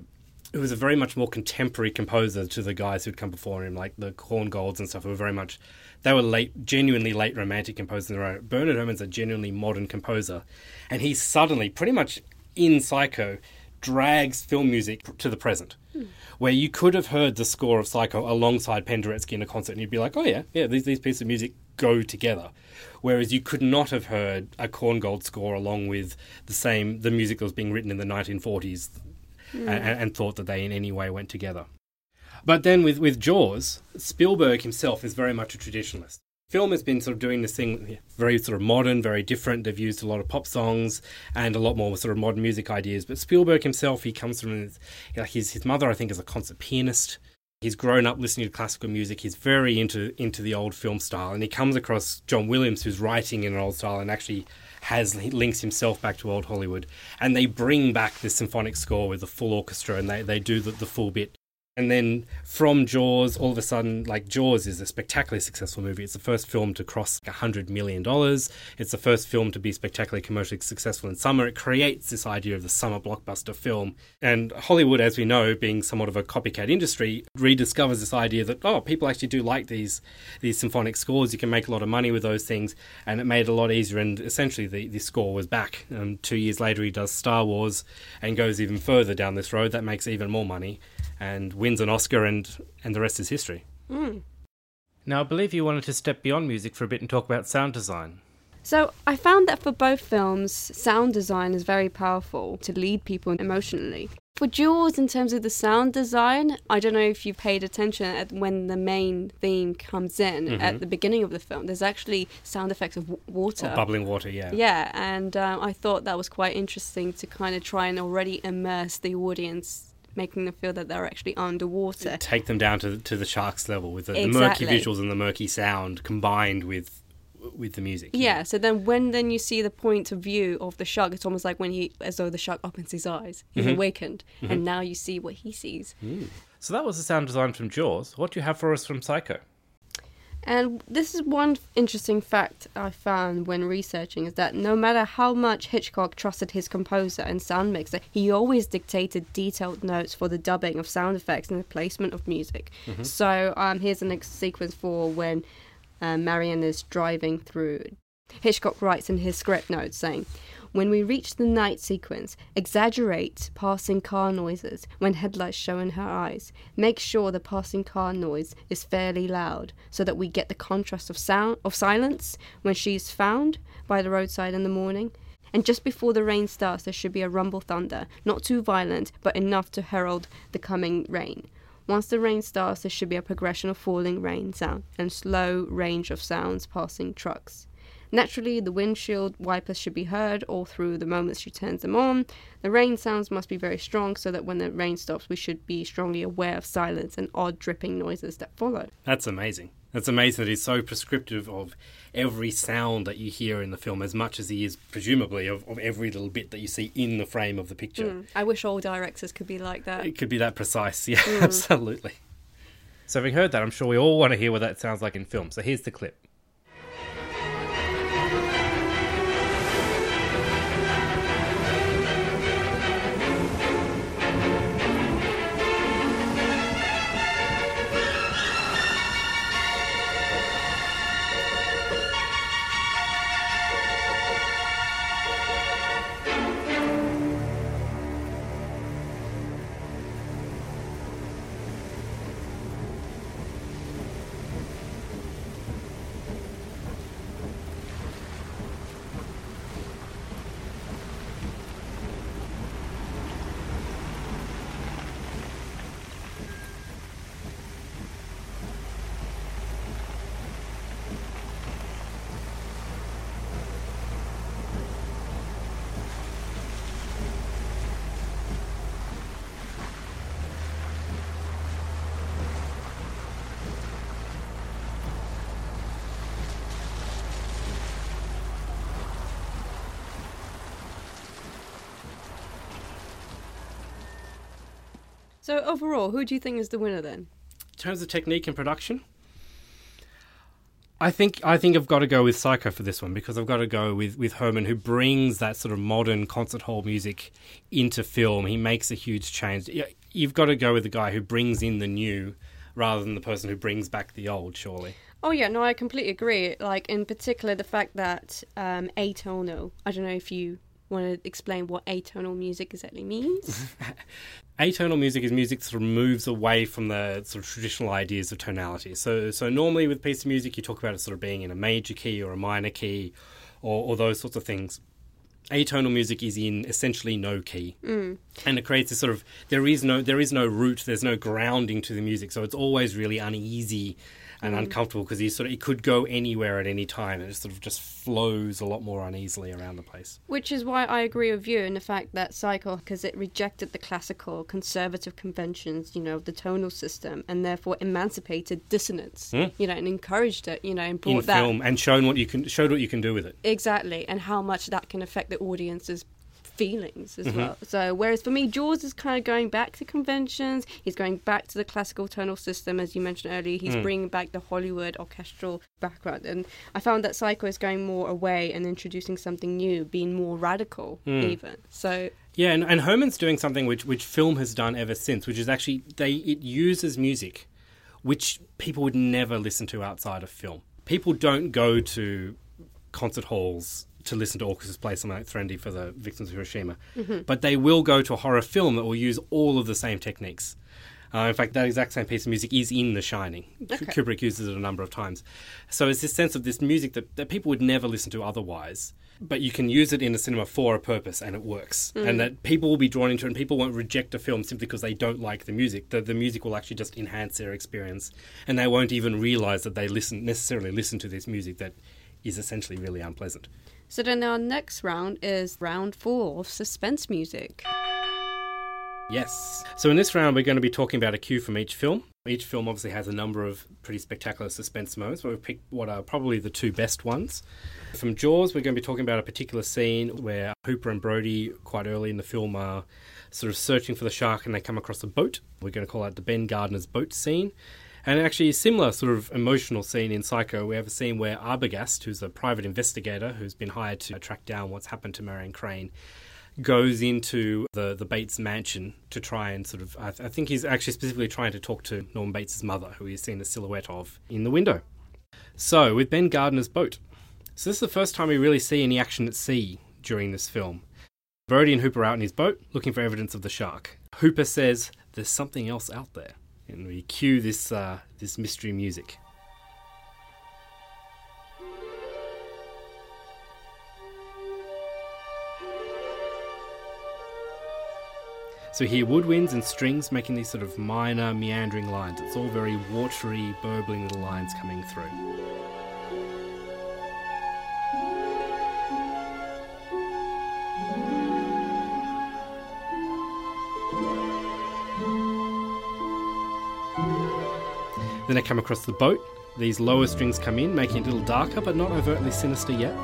who was a very much more contemporary composer to the guys who'd come before him, like the Korngolds and stuff, who were very much, they were late, genuinely late romantic composers in their own. Bernard Herrmann's a genuinely modern composer, and he suddenly, pretty much in Psycho, drags film music to the present, mm. where you could have heard the score of Psycho alongside Penderecki in a concert, and you'd be like, oh yeah, yeah, these, these pieces of music go together. Whereas you could not have heard a Korngold score along with the same, the music that was being written in the nineteen forties, Mm. And, and thought that they in any way went together. But then with, with Jaws, Spielberg himself is very much a traditionalist. Film has been sort of doing this thing very sort of modern, very different. They've used a lot of pop songs and a lot more sort of modern music ideas. But Spielberg himself, he comes from his, like his, his mother, I think, is a concert pianist. He's grown up listening to classical music. He's very into into the old film style. And he comes across John Williams, who's writing in an old style and actually has links himself back to old Hollywood. And they bring back the symphonic score with the full orchestra, and they, they do the, the full bit. And then from Jaws, all of a sudden, like Jaws is a spectacularly successful movie. It's the first film to cross one hundred million dollars. It's the first film to be spectacularly commercially successful in summer. It creates this idea of the summer blockbuster film. And Hollywood, as we know, being somewhat of a copycat industry, rediscovers this idea that, oh, people actually do like these these symphonic scores. You can make a lot of money with those things. And it made it a lot easier. And essentially, the, the score was back. Um, two years later, he does Star Wars and goes even further down this road. That makes even more money and wins an Oscar, and, and the rest is history. Mm. Now, I believe you wanted to step beyond music for a bit and talk about sound design. So I found that for both films, sound design is very powerful to lead people emotionally. For Jaws, in terms of the sound design, I don't know if you paid attention at when the main theme comes in mm-hmm. at the beginning of the film. There's actually sound effects of w- water. Or bubbling water, yeah. Yeah, and um, I thought that was quite interesting to kind of try and already immerse the audience, making them feel that they're actually underwater. Take them down to to the shark's level with the, exactly. the murky visuals and the murky sound combined with with the music. Yeah, yeah, so then when then you see the point of view of the shark, it's almost like when he, as though the shark opens his eyes, he's mm-hmm. awakened, mm-hmm. and now you see what he sees. Mm. So that was the sound design from Jaws. What do you have for us from Psycho? And this is one interesting fact I found when researching, is that no matter how much Hitchcock trusted his composer and sound mixer, he always dictated detailed notes for the dubbing of sound effects and the placement of music. Mm-hmm. So um, here's the next sequence for when uh, Marion is driving through. Hitchcock writes in his script notes saying, "When we reach the night sequence, exaggerate passing car noises when headlights show in her eyes. Make sure the passing car noise is fairly loud so that we get the contrast of sound of silence when she is found by the roadside in the morning. And just before the rain starts, there should be a rumble thunder, not too violent, but enough to herald the coming rain. Once the rain starts, there should be a progression of falling rain sound and slow range of sounds passing trucks. Naturally, the windshield wipers should be heard all through the moments she turns them on. The rain sounds must be very strong so that when the rain stops, we should be strongly aware of silence and odd dripping noises that follow." That's amazing. That's amazing that he's so prescriptive of every sound that you hear in the film as much as he is, presumably, of, of every little bit that you see in the frame of the picture. Mm. I wish all directors could be like that. It could be that precise, yeah, mm. absolutely. So having heard that, I'm sure we all want to hear what that sounds like in film. So here's the clip. So overall, who do you think is the winner then? In terms of technique and production, I think I think I've got to go with Psycho for this one, because I've got to go with, with Herrmann, who brings that sort of modern concert hall music into film. He makes a huge change. You've got to go with the guy who brings in the new rather than the person who brings back the old, surely. Oh, yeah, no, I completely agree. Like, in particular, the fact that um, atonal, I don't know if you want to explain what atonal music exactly means? Atonal music is music sort of moves away from the sort of traditional ideas of tonality. So so normally with a piece of music, you talk about it sort of being in a major key or a minor key or, or those sorts of things. Atonal music is in essentially no key. Mm. And it creates this sort of, there is no there is no root, there's no grounding to the music. So it's always really uneasy and uncomfortable because he sort of he could go anywhere at any time, and it sort of just flows a lot more uneasily around the place. Which is why I agree with you in the fact that Psycho, because it rejected the classical conservative conventions, you know, the tonal system, and therefore emancipated dissonance, mm. you know, and encouraged it, you know, and brought in that film and shown what you can showed what you can do with it. Exactly, and how much that can affect the audience's feelings as mm-hmm. well. So whereas for me, Jaws is kind of going back to conventions. He's going back to the classical tonal system, as you mentioned earlier. He's mm. bringing back the Hollywood orchestral background, and I found that Psycho is going more away and introducing something new, being more radical mm. even. So yeah, and, and Herrmann's doing something which which film has done ever since, which is actually they it uses music, which people would never listen to outside of film. People don't go to concert halls to listen to orchestras play something like Threnody for the Victims of Hiroshima. Mm-hmm. But they will go to a horror film that will use all of the same techniques. Uh, in fact, that exact same piece of music is in The Shining. Okay. Kubrick uses it a number of times. So it's this sense of this music that, that people would never listen to otherwise, but you can use it in a cinema for a purpose and it works. Mm. And that people will be drawn into it, and people won't reject a film simply because they don't like the music. The, the music will actually just enhance their experience, and they won't even realise that they listen necessarily listen to this music that is essentially really unpleasant. So then our next round is round four of suspense music. Yes. So in this round, we're going to be talking about a cue from each film. Each film obviously has a number of pretty spectacular suspense moments, but we've picked what are probably the two best ones. From Jaws, we're going to be talking about a particular scene where Hooper and Brody, quite early in the film, are sort of searching for the shark and they come across a boat. We're going to call that the Ben Gardner's boat scene. And actually a similar sort of emotional scene in Psycho. We have a scene where Arbogast, who's a private investigator who's been hired to track down what's happened to Marion Crane, goes into the, the Bates mansion to try and sort of... I, th- I think he's actually specifically trying to talk to Norman Bates' mother, who he's seen a silhouette of in the window. So, with Ben Gardner's boat. So this is the first time we really see any action at sea during this film. Brody and Hooper are out in his boat, looking for evidence of the shark. Hooper says, "There's something else out there." And we cue this uh, this mystery music. So here, woodwinds and strings making these sort of minor meandering lines. It's all very watery, burbling little lines coming through. Then I come across the boat. These lower strings come in, making it a little darker, but not overtly sinister yet.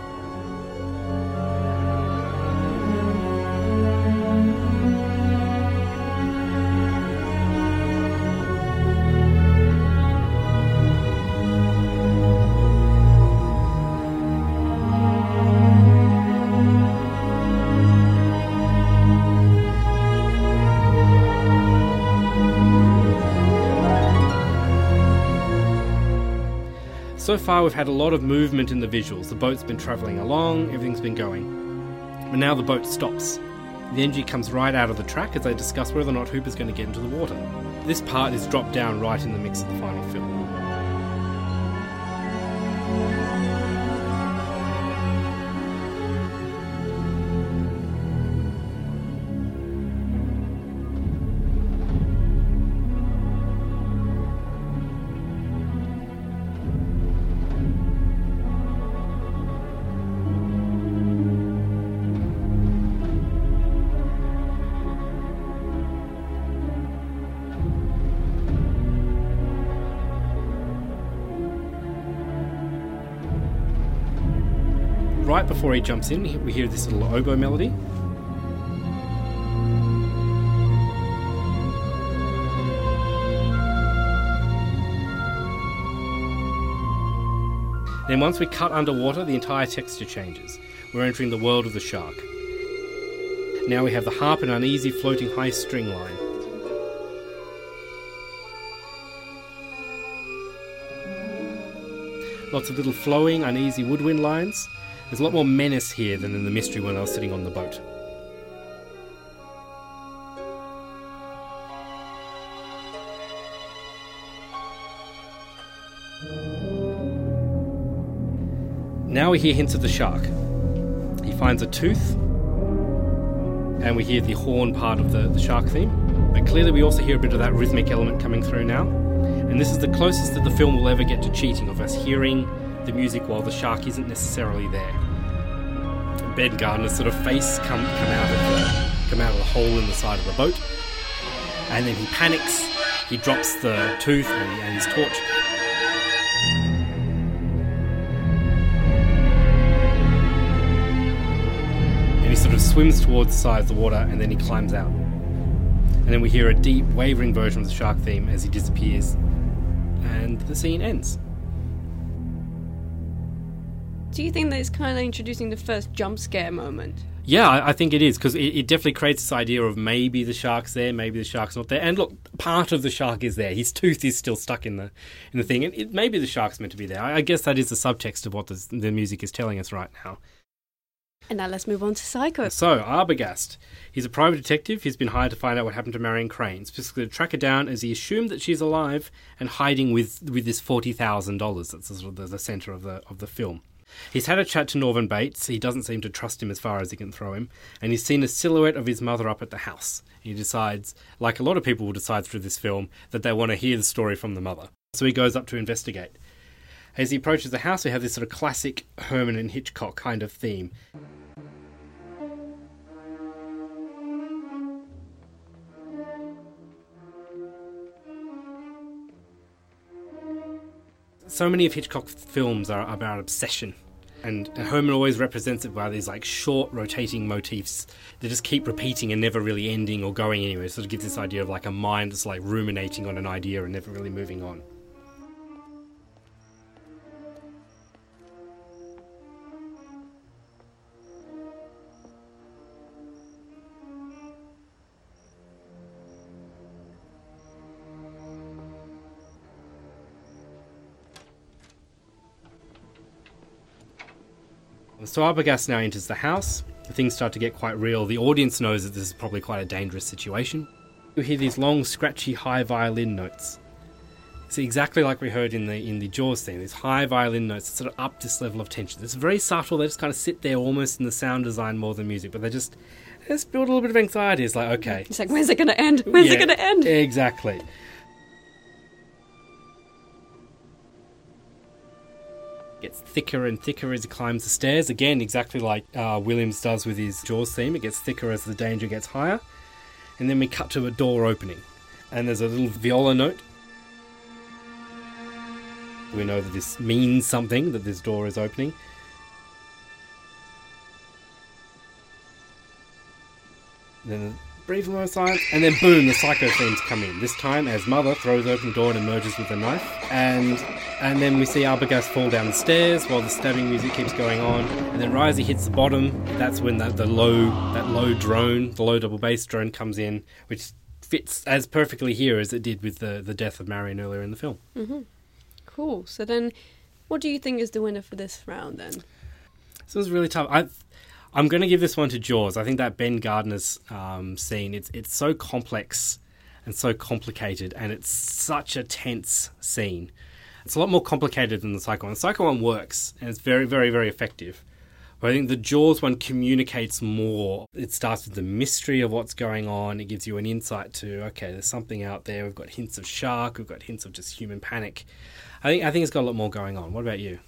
So far we've had a lot of movement in the visuals. The boat's been travelling along, everything's been going. But now the boat stops. The energy comes right out of the track as they discuss whether or not Hooper's going to get into the water. This part is dropped down right in the mix of the final film. Right before he jumps in, we hear this little oboe melody. Then once we cut underwater, the entire texture changes. We're entering the world of the shark. Now we have the harp and an uneasy floating high string line. Lots of little flowing, uneasy woodwind lines. There's a lot more menace here than in the mystery when I was sitting on the boat. Now we hear hints of the shark. He finds a tooth, and we hear the horn part of the, the shark theme. But clearly we also hear a bit of that rhythmic element coming through now. and this is the closest that the film will ever get to cheating, of us hearing the music while the shark isn't necessarily there. Ben Gardner's sort of face come, come, out of the, come out of the hole in the side of the boat, and then he panics, he drops the tooth and, and his torch. And he sort of swims towards the side of the water, and then he climbs out. And then we hear a deep, wavering version of the shark theme as he disappears, and the scene ends. Do you think that it's kind of introducing the first jump scare moment? Yeah, I, I think it is, because it, it definitely creates this idea of maybe the shark's there, maybe the shark's not there. And look, part of the shark is there. His tooth is still stuck in the in the thing, and it, maybe the shark's meant to be there. I, I guess that is the subtext of what the, the music is telling us right now. And now let's move on to Psycho. So, Arbogast. He's a private detective. He's been hired to find out what happened to Marion Crane, specifically to track her down as he assumed that she's alive and hiding with, with this forty thousand dollars. That's sort of the, the centre of the of the film. He's had a chat to Norman Bates. He doesn't seem to trust him as far as he can throw him. And he's seen a silhouette of his mother up at the house. He decides, like a lot of people will decide through this film, that they want to hear the story from the mother. So he goes up to investigate. As he approaches the house, we have this sort of classic Herrmann and Hitchcock kind of theme. So many of Hitchcock's films are about obsession, and Herrmann always represents it by these like short rotating motifs that just keep repeating and never really ending or going anywhere. It sort of gives this idea of like a mind that's like ruminating on an idea and never really moving on. So Arbogast now enters the house. Things start to get quite real. The audience knows that this is probably quite a dangerous situation. You hear these long, scratchy, high violin notes. It's exactly like we heard in the in the Jaws theme. These high violin notes that sort of up this level of tension. It's very subtle. They just kind of sit there almost in the sound design more than music, but they just, they just build a little bit of anxiety. It's like, okay. It's like, when's it going to end? When's yeah, it going to end? Exactly. Gets thicker and thicker as he climbs the stairs. Again, exactly like uh, Williams does with his Jaws theme. It gets thicker as the danger gets higher. And then we cut to a door opening. And there's a little viola note. We know that this means something, that this door is opening. Then a brief moment of silence. And then boom, the Psycho themes come in. This time as Mother throws open the door and emerges with a knife. And... And then we see Arbogast fall down the stairs while the stabbing music keeps going on. And then right as he hits the bottom, that's when the, the low that low drone, the low double bass drone comes in, which fits as perfectly here as it did with the, the death of Marion earlier in the film. Mm-hmm. Cool. So then what do you think is the winner for this round then? This was really tough. I, I'm going to give this one to Jaws. I think that Ben Gardner's um, scene, it's it's so complex and so complicated, and it's such a tense scene. It's a lot more complicated than the Psycho one. The Psycho one works, and it's very, very, very effective. But I think the Jaws one communicates more. It starts with the mystery of what's going on. It gives you an insight to, okay, there's something out there. We've got hints of shark. We've got hints of just human panic. I think I think it's got a lot more going on. What about you?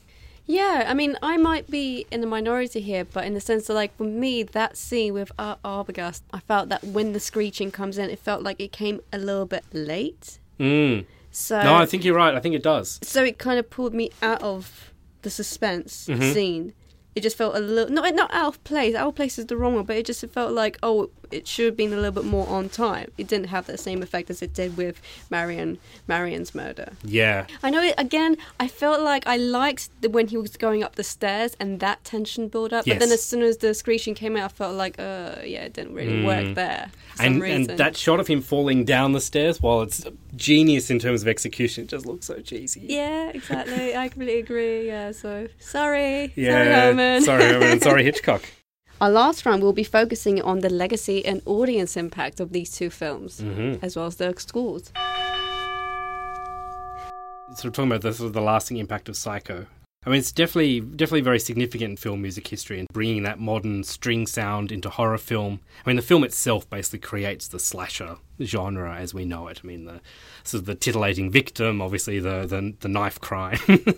Yeah, I mean, I might be in the minority here, but in the sense that, like, for me, that scene with Ar- Arbogast, I felt that when the screeching comes in, it felt like it came a little bit late. Mm. So, no, I think you're right. I think it does. So it kind of pulled me out of the suspense mm-hmm. scene. It just felt a little... Not, not out of place. Out of place is the wrong one, but it just it felt like, oh, it should have been a little bit more on time. It didn't have that same effect as it did with Marion, Marion's murder. Yeah. I know, it, again, I felt like I liked the, when he was going up the stairs and that tension build up, yes. But then as soon as the screeching came out, I felt like, uh, yeah, it didn't really mm. work there for and, some reason. And that shot of him falling down the stairs, while it's genius in terms of execution, it just looks so cheesy. Yeah, exactly. I completely agree, yeah, so sorry. Yeah. Sorry, Herman. Sorry, Herrmann. Sorry, Hitchcock. Our last round will be focusing on the legacy and audience impact of these two films, mm-hmm. as well as their scores. So we're talking about the, sort of the lasting impact of Psycho. I mean, it's definitely definitely very significant in film music history and bringing that modern string sound into horror film. I mean, the film itself basically creates the slasher genre as we know it. I mean, the sort of the titillating victim, obviously the the, the knife crime, and,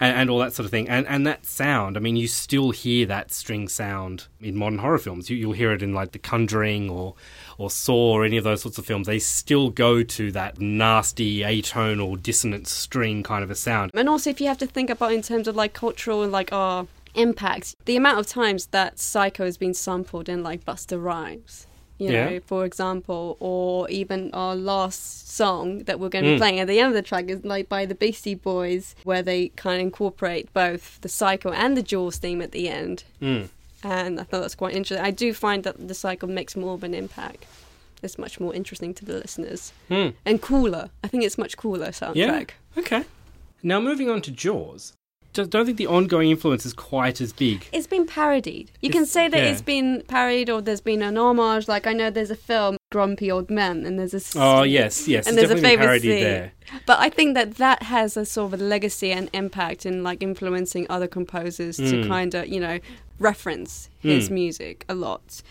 and all that sort of thing. And and that sound, I mean, you still hear that string sound in modern horror films. You, you'll hear it in like The Conjuring or or Saw or any of those sorts of films. They still go to that nasty atonal dissonant string kind of a sound. And also, if you have to think about in terms of like cultural and like our impact, the amount of times that Psycho has been sampled in like Busta Rhymes, you know, yeah. for example, or even our last song that we're going to be mm. playing at the end of the track is like by the Beastie Boys, where they kind of incorporate both the Psycho and the Jaws theme at the end. Mm. And I thought that's quite interesting. I do find that the Psycho makes more of an impact. It's much more interesting to the listeners mm. and cooler. I think it's much cooler soundtrack. Yeah. Okay. Now moving on to Jaws. I don't think the ongoing influence is quite as big. It's been parodied. You it's, can say that yeah. it's been parodied, or there's been an homage. Like, I know there's a film, Grumpy Old Men, and there's a scene, oh, yes, yes. And it's there's a famous scene. There. But I think that that has a sort of a legacy and impact in, like, influencing other composers mm. to kind of, you know, reference his mm. music a lot.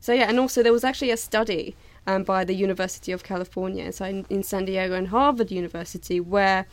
So, yeah, and also there was actually a study um, by the University of California, so in, in San Diego and Harvard University, where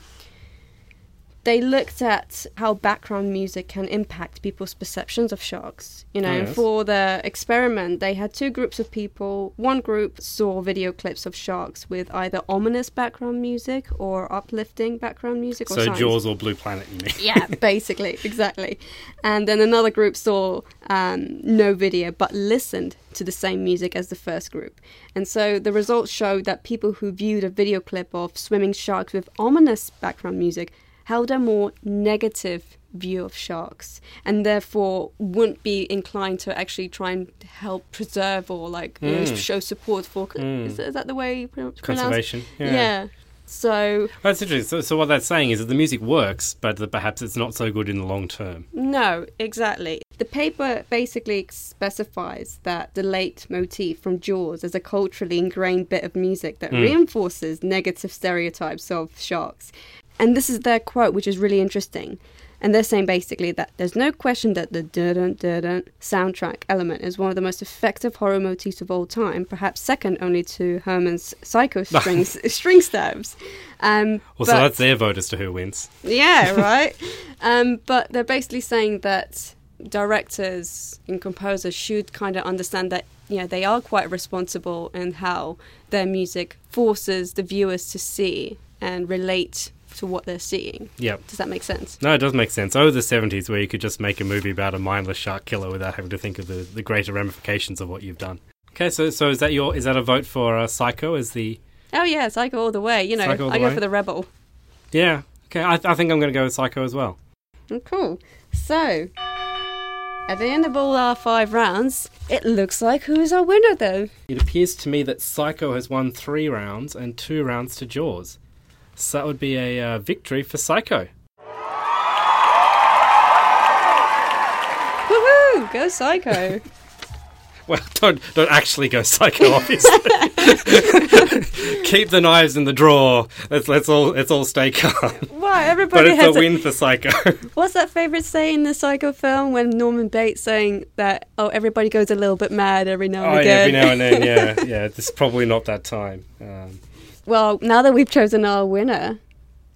they looked at how background music can impact people's perceptions of sharks. You know, yes. For the experiment, they had two groups of people. One group saw video clips of sharks with either ominous background music or uplifting background music. Or so science. Jaws or Blue Planet, you mean? Yeah, basically, exactly. And then another group saw um, no video but listened to the same music as the first group. And so the results showed that people who viewed a video clip of swimming sharks with ominous background music held a more negative view of sharks and therefore wouldn't be inclined to actually try and help preserve or like mm. you know, show support for... Mm. Is, is that the way you pronounce it? Conservation. Yeah. yeah. So... That's interesting. So, so what that's saying is that the music works, but that perhaps it's not so good in the long term. No, exactly. The paper basically specifies that the late motif from Jaws is a culturally ingrained bit of music that mm. reinforces negative stereotypes of sharks. And this is their quote, which is really interesting. And they're saying basically that there's no question that the dun-dun-dun-dun soundtrack element is one of the most effective horror motifs of all time, perhaps second only to Herrmann's Psycho strings, string stabs. Um, well, but, so that's their vote as to who wins. Yeah, right? um, but they're basically saying that directors and composers should kind of understand that, you know, they are quite responsible in how their music forces the viewers to see and relate to what they're seeing. Yeah. Does that make sense? No, it does make sense. Over the seventies, where you could just make a movie about a mindless shark killer without having to think of the, the greater ramifications of what you've done. Okay, so so is that your is that a vote for uh, Psycho as the... Oh yeah, Psycho all the way. You know, I go way. for the rebel. Yeah. Okay, I, I think I'm going to go with Psycho as well. Oh, cool. So, at the end of all our five rounds, it looks like who's our winner though? It appears to me that Psycho has won three rounds and two rounds to Jaws. So that would be a uh, victory for Psycho. Woohoo! Go Psycho! Well, don't don't actually go Psycho, obviously. Keep the knives in the drawer. Let's let's all let's all stay calm. Why everybody? But it's has a win a... for Psycho. What's that favourite saying in the Psycho film when Norman Bates saying that? Oh, everybody goes a little bit mad every now and oh, again. Yeah, every now and then. Yeah, yeah. This is probably not that time. Um, Well, now that we've chosen our winner...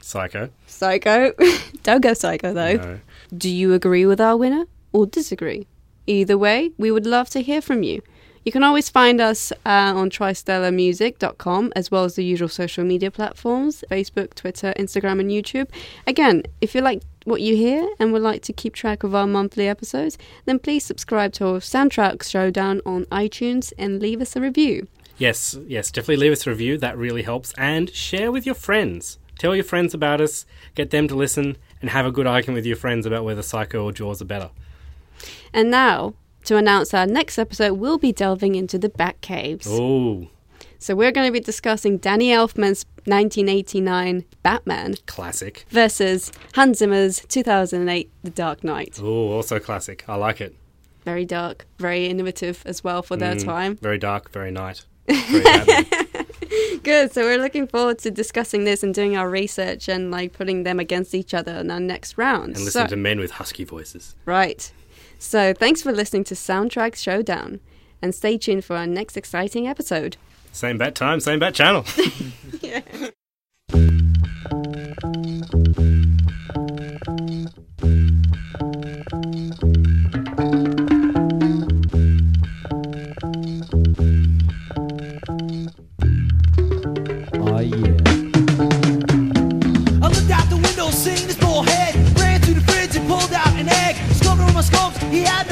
Psycho. Psycho. Don't go Psycho, though. No. Do you agree with our winner or disagree? Either way, we would love to hear from you. You can always find us uh, on tristellar music dot com, as well as the usual social media platforms, Facebook, Twitter, Instagram and YouTube. Again, if you like what you hear and would like to keep track of our monthly episodes, then please subscribe to our Soundtrack Showdown on iTunes and leave us a review. Yes, yes, definitely leave us a review. That really helps. And share with your friends. Tell your friends about us, get them to listen, and have a good argument with your friends about whether Psycho or Jaws are better. And now, to announce our next episode, we'll be delving into the Batcaves. Oh. So we're going to be discussing Danny Elfman's nineteen eighty-nine Batman. Classic. Versus Hans Zimmer's two thousand eight The Dark Knight. Oh, also classic. I like it. Very dark, very innovative as well for their mm, time. Very dark, very night. Good, so we're looking forward to discussing this and doing our research and like putting them against each other in our next round. And listen so, to men with husky voices. Right. So thanks for listening to Soundtrack Showdown and stay tuned for our next exciting episode. Same bat time, same bat channel. Yeah. He had